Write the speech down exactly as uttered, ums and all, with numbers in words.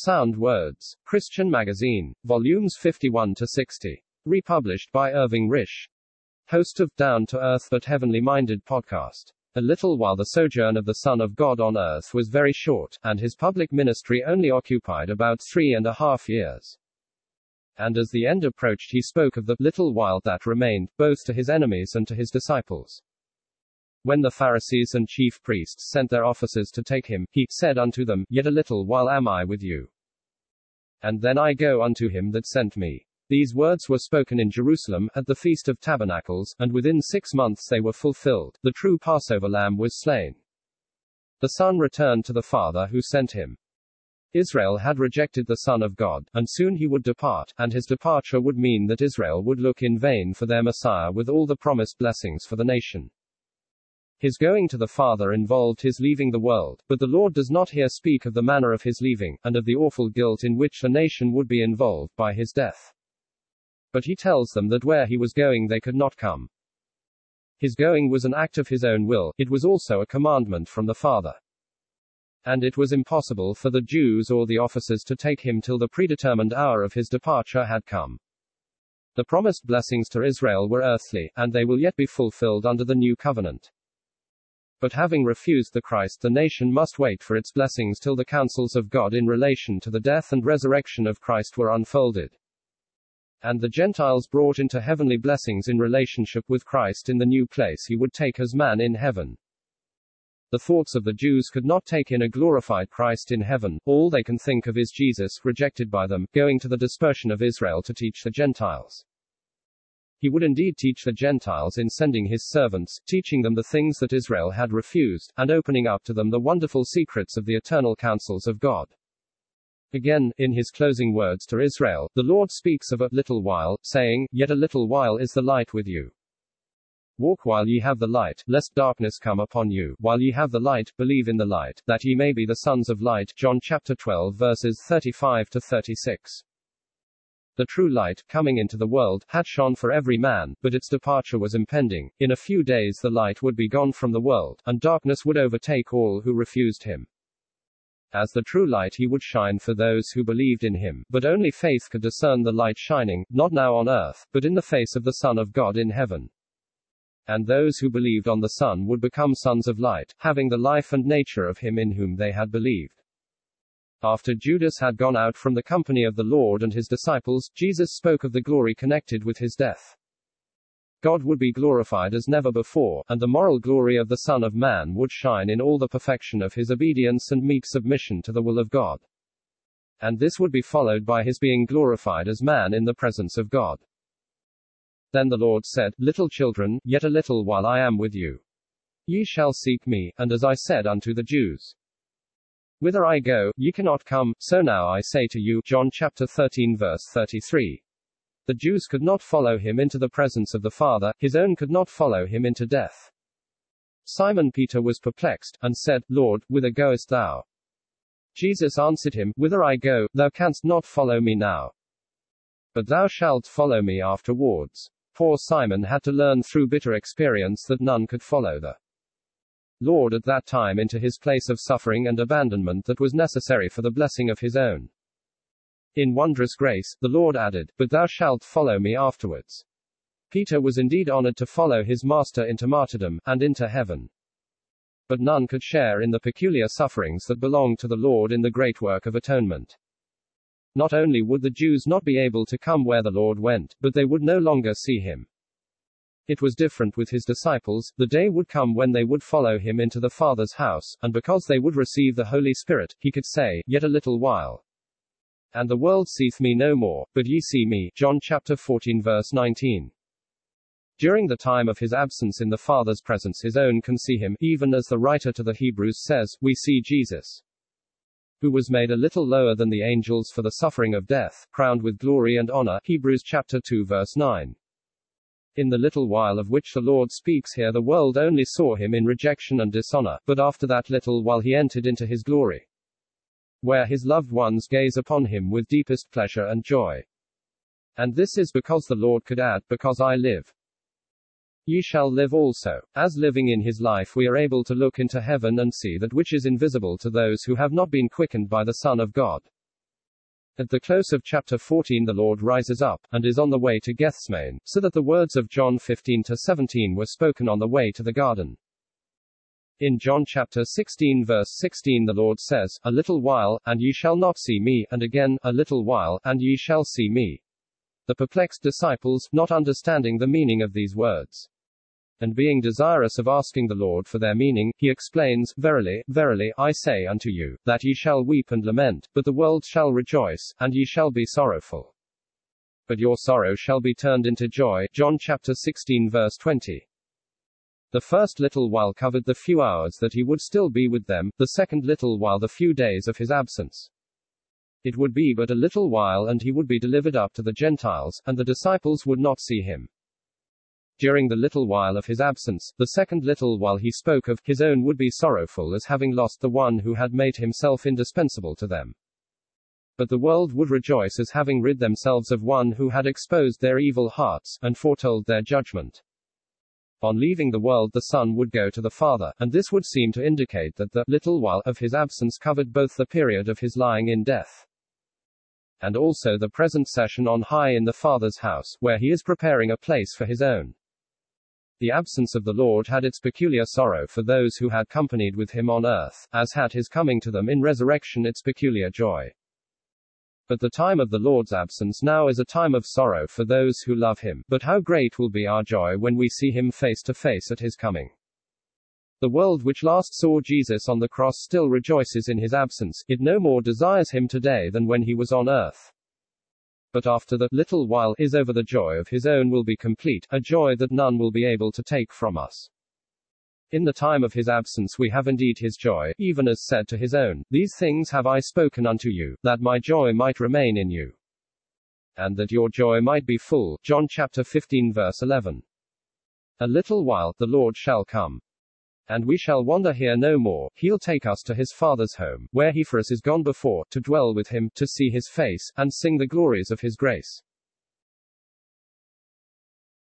Sound Words, Christian Magazine, volumes fifty-one to sixty. Republished by Irving Risch, host of Down to Earth but Heavenly Minded podcast. A little while the sojourn of the Son of God on earth was very short, and his public ministry only occupied about three and a half years. And as the end approached, he spoke of the little while that remained, both to his enemies and to his disciples. When the Pharisees and chief priests sent their officers to take him, he said unto them, Yet a little while am I with you. And then I go unto him that sent me. These words were spoken in Jerusalem, at the Feast of Tabernacles, and within six months they were fulfilled. The true Passover lamb was slain. The Son returned to the Father who sent him. Israel had rejected the Son of God, and soon he would depart, and his departure would mean that Israel would look in vain for their Messiah with all the promised blessings for the nation. His going to the Father involved his leaving the world, but the Lord does not here speak of the manner of his leaving, and of the awful guilt in which a nation would be involved by his death. But he tells them that where he was going they could not come. His going was an act of his own will, it was also a commandment from the Father. And it was impossible for the Jews or the officers to take him till the predetermined hour of his departure had come. The promised blessings to Israel were earthly, and they will yet be fulfilled under the new covenant. But having refused the Christ, the nation must wait for its blessings till the counsels of God in relation to the death and resurrection of Christ were unfolded. And the Gentiles brought into heavenly blessings in relationship with Christ in the new place he would take as man in heaven. The thoughts of the Jews could not take in a glorified Christ in heaven, all they can think of is Jesus, rejected by them, going to the dispersion of Israel to teach the Gentiles. He would indeed teach the Gentiles in sending his servants, teaching them the things that Israel had refused, and opening up to them the wonderful secrets of the eternal counsels of God. Again, in his closing words to Israel, the Lord speaks of a little while, saying, Yet a little while is the light with you. Walk while ye have the light, lest darkness come upon you. While ye have the light, believe in the light, that ye may be the sons of light. John chapter twelve verses thirty-five to thirty-six. The true light, coming into the world, had shone for every man, but its departure was impending. In a few days the light would be gone from the world, and darkness would overtake all who refused him. As the true light he would shine for those who believed in him, but only faith could discern the light shining, not now on earth, but in the face of the Son of God in heaven. And those who believed on the Son would become sons of light, having the life and nature of him in whom they had believed. After Judas had gone out from the company of the Lord and his disciples, Jesus spoke of the glory connected with his death. God would be glorified as never before, and the moral glory of the Son of Man would shine in all the perfection of his obedience and meek submission to the will of God. And this would be followed by his being glorified as man in the presence of God. Then the Lord said, Little children, yet a little while I am with you. Ye shall seek me, and as I said unto the Jews, whither I go, ye cannot come, so now I say to you, John chapter thirteen verse thirty-three. The Jews could not follow him into the presence of the Father, his own could not follow him into death. Simon Peter was perplexed, and said, Lord, whither goest thou? Jesus answered him, Whither I go, thou canst not follow me now. But thou shalt follow me afterwards. Poor Simon had to learn through bitter experience that none could follow the Lord at that time into his place of suffering and abandonment that was necessary for the blessing of his own. In wondrous grace, the Lord added, But thou shalt follow me afterwards. Peter was indeed honored to follow his master into martyrdom, and into heaven. But none could share in the peculiar sufferings that belonged to the Lord in the great work of atonement. Not only would the Jews not be able to come where the Lord went, but they would no longer see him. It was different with his disciples, the day would come when they would follow him into the Father's house, and because they would receive the Holy Spirit, he could say, Yet a little while. And the world seeth me no more, but ye see me. John chapter fourteen verse nineteen. During the time of his absence in the Father's presence his own can see him, even as the writer to the Hebrews says, we see Jesus, who was made a little lower than the angels for the suffering of death, crowned with glory and honor. Hebrews chapter two verse nine. In the little while of which the Lord speaks here the world only saw him in rejection and dishonor, but after that little while he entered into his glory, where his loved ones gaze upon him with deepest pleasure and joy. And this is because the Lord could add, Because I live, ye shall live also. As living in his life we are able to look into heaven and see that which is invisible to those who have not been quickened by the Son of God. At the close of chapter fourteen the Lord rises up, and is on the way to Gethsemane, so that the words of John fifteen to seventeen were spoken on the way to the garden. In John chapter sixteen verse sixteen the Lord says, "A little while, and ye shall not see me, and again, a little while, and ye shall see me." The perplexed disciples, not understanding the meaning of these words, and being desirous of asking the Lord for their meaning, he explains, "Verily, verily, I say unto you, that ye shall weep and lament, but the world shall rejoice, and ye shall be sorrowful. But your sorrow shall be turned into joy." John chapter sixteen verse twenty. The first little while covered the few hours that he would still be with them, the second little while the few days of his absence. It would be but a little while and he would be delivered up to the Gentiles, and the disciples would not see him. During the little while of his absence, the second little while he spoke of, his own would be sorrowful as having lost the one who had made himself indispensable to them. But the world would rejoice as having rid themselves of one who had exposed their evil hearts, and foretold their judgment. On leaving the world the Son would go to the Father, and this would seem to indicate that the little while of his absence covered both the period of his lying in death, and also the present session on high in the Father's house, where he is preparing a place for his own. The absence of the Lord had its peculiar sorrow for those who had companied with him on earth, as had his coming to them in resurrection its peculiar joy. But the time of the Lord's absence now is a time of sorrow for those who love him, but how great will be our joy when we see him face to face at his coming. The world which last saw Jesus on the cross still rejoices in his absence, it no more desires him today than when he was on earth. But after the little while is over, the joy of his own will be complete, a joy that none will be able to take from us. In the time of his absence we have indeed his joy, even as said to his own, "These things have I spoken unto you, that my joy might remain in you, and that your joy might be full." John chapter fifteen verse eleven. A little while, the Lord shall come, and we shall wander here no more. He'll take us to his Father's home, where he for us is gone before, to dwell with him, to see his face, and sing the glories of his grace.